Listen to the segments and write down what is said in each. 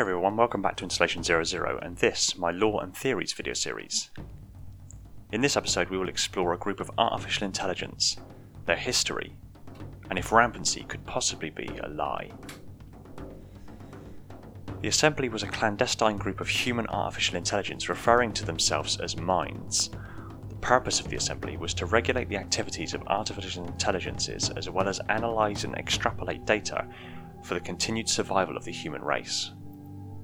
Hey everyone, welcome back to Installation 00 and this, my Law and Theories video series. In this episode we will explore a group of artificial intelligence, their history, and if rampancy could possibly be a lie. The assembly was a clandestine group of human artificial intelligence referring to themselves as minds. The purpose of the assembly was to regulate the activities of artificial intelligences as well as analyse and extrapolate data for the continued survival of the human race.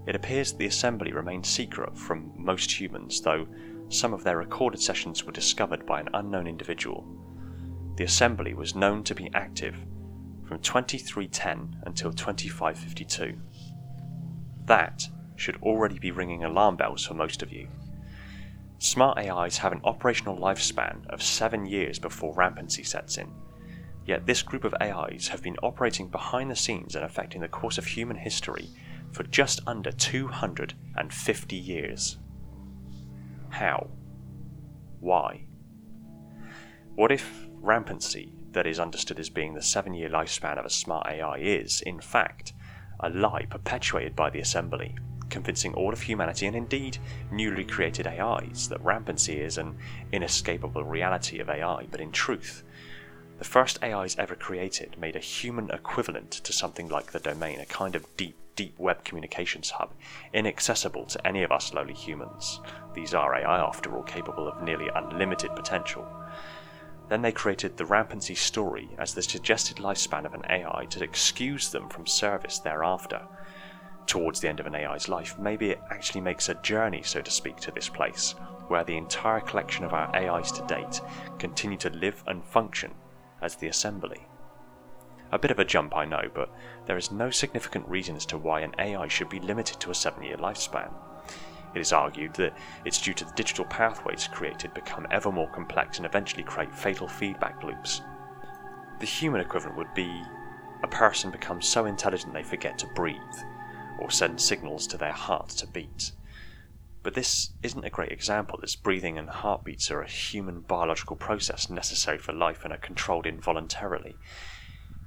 It appears that the assembly remained secret from most humans, though some of their recorded sessions were discovered by an unknown individual. The assembly was known to be active from 2310 until 2552. That should already be ringing alarm bells for most of you. Smart AIs have an operational lifespan of 7 years before rampancy sets in, yet this group of AIs have been operating behind the scenes and affecting the course of human history for just under 250 years. How? Why? What if rampancy, that is understood as being the 7-year lifespan of a smart AI, is, in fact, a lie perpetuated by the assembly, convincing all of humanity and indeed newly created AIs that rampancy is an inescapable reality of AI, but in truth, the first AIs ever created made a human equivalent to something like the domain, a kind of deep web communications hub, inaccessible to any of us lowly humans. These are AI, after all, capable of nearly unlimited potential. Then they created the rampancy story as the suggested lifespan of an AI to excuse them from service thereafter. Towards the end of an AI's life, maybe it actually makes a journey, so to speak, to this place, where the entire collection of our AIs to date continue to live and function as the assembly. A bit of a jump, I know, but there is no significant reason as to why an AI should be limited to a 7-year lifespan. It is argued that it's due to the digital pathways created become ever more complex and eventually create fatal feedback loops. The human equivalent would be a person becomes so intelligent they forget to breathe, or send signals to their heart to beat. But this isn't a great example, as breathing and heartbeats are a human biological process necessary for life and are controlled involuntarily.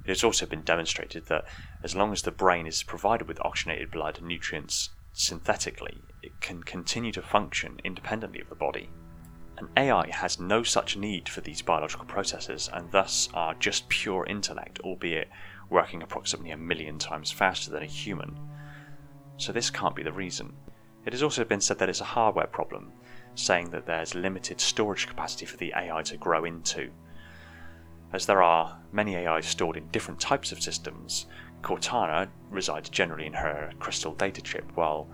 It has also been demonstrated that as long as the brain is provided with oxygenated blood and nutrients synthetically, it can continue to function independently of the body. An AI has no such need for these biological processes and thus are just pure intellect, albeit working approximately 1 million times faster than a human. So this can't be the reason. It has also been said that it's a hardware problem, saying that there's limited storage capacity for the AI to grow into. As there are many AIs stored in different types of systems, Cortana resides generally in her crystal data chip, while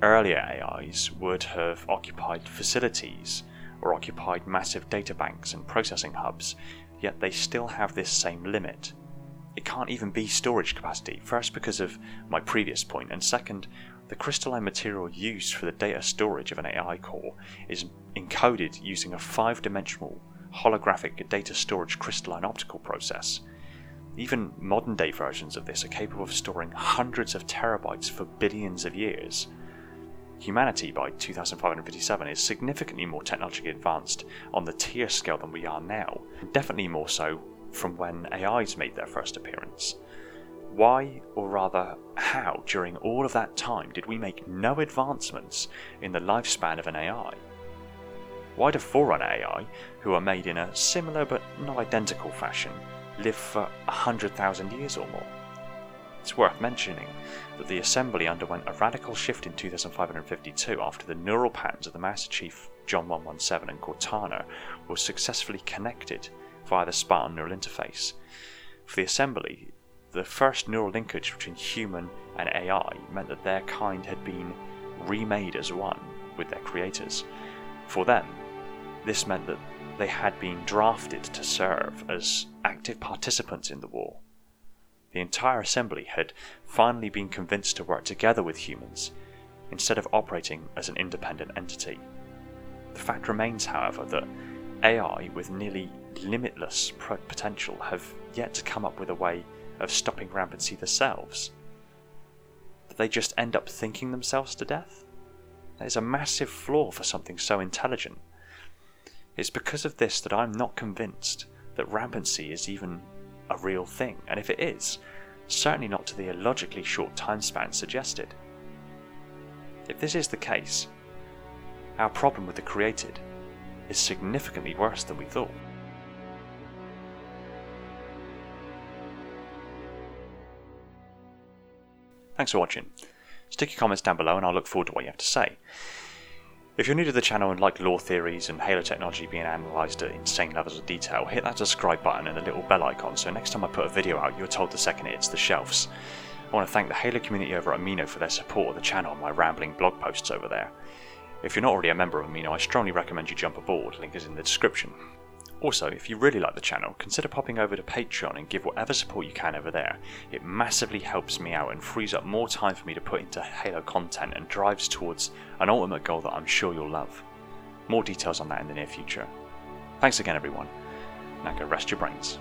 earlier AIs would have occupied facilities or occupied massive data banks and processing hubs, yet they still have this same limit. It can't even be storage capacity, first because of my previous point, and second, the crystalline material used for the data storage of an AI core is encoded using a 5-dimensional holographic data storage crystalline optical process. Even modern day versions of this are capable of storing hundreds of terabytes for billions of years. Humanity by 2557 is significantly more technologically advanced on the tier scale than we are now, definitely more so from when AIs made their first appearance. Why, or rather how, during all of that time did we make no advancements in the lifespan of an AI? Why do Forerunner AI, who are made in a similar but not identical fashion, live for 100,000 years or more? It's worth mentioning that the assembly underwent a radical shift in 2552 after the neural patterns of the Master Chief John 117 and Cortana were successfully connected via the Spartan neural interface. For the assembly, the first neural linkage between human and AI meant that their kind had been remade as one with their creators. For them, this meant that they had been drafted to serve as active participants in the war. The entire assembly had finally been convinced to work together with humans, instead of operating as an independent entity. The fact remains, however, that AI with nearly limitless potential have yet to come up with a way of stopping rampancy themselves. Did they just end up thinking themselves to death? That is a massive flaw for something so intelligent. It's because of this that I'm not convinced that rampancy is even a real thing, and if it is, certainly not to the illogically short time span suggested. If this is the case, our problem with the created is significantly worse than we thought. Thanks for watching. Stick your comments down below and I'll look forward to what you have to say. If you're new to the channel and like lore theories and Halo technology being analysed at insane levels of detail, hit that subscribe button and the little bell icon so next time I put a video out you're told the second it hits the shelves. I want to thank the Halo community over at Amino for their support of the channel and my rambling blog posts over there. If you're not already a member of Amino, I strongly recommend you jump aboard, link is in the description. Also, if you really like the channel, consider popping over to Patreon and give whatever support you can over there. It massively helps me out and frees up more time for me to put into Halo content and drives towards an ultimate goal that I'm sure you'll love. More details on that in the near future. Thanks again everyone, now go rest your brains.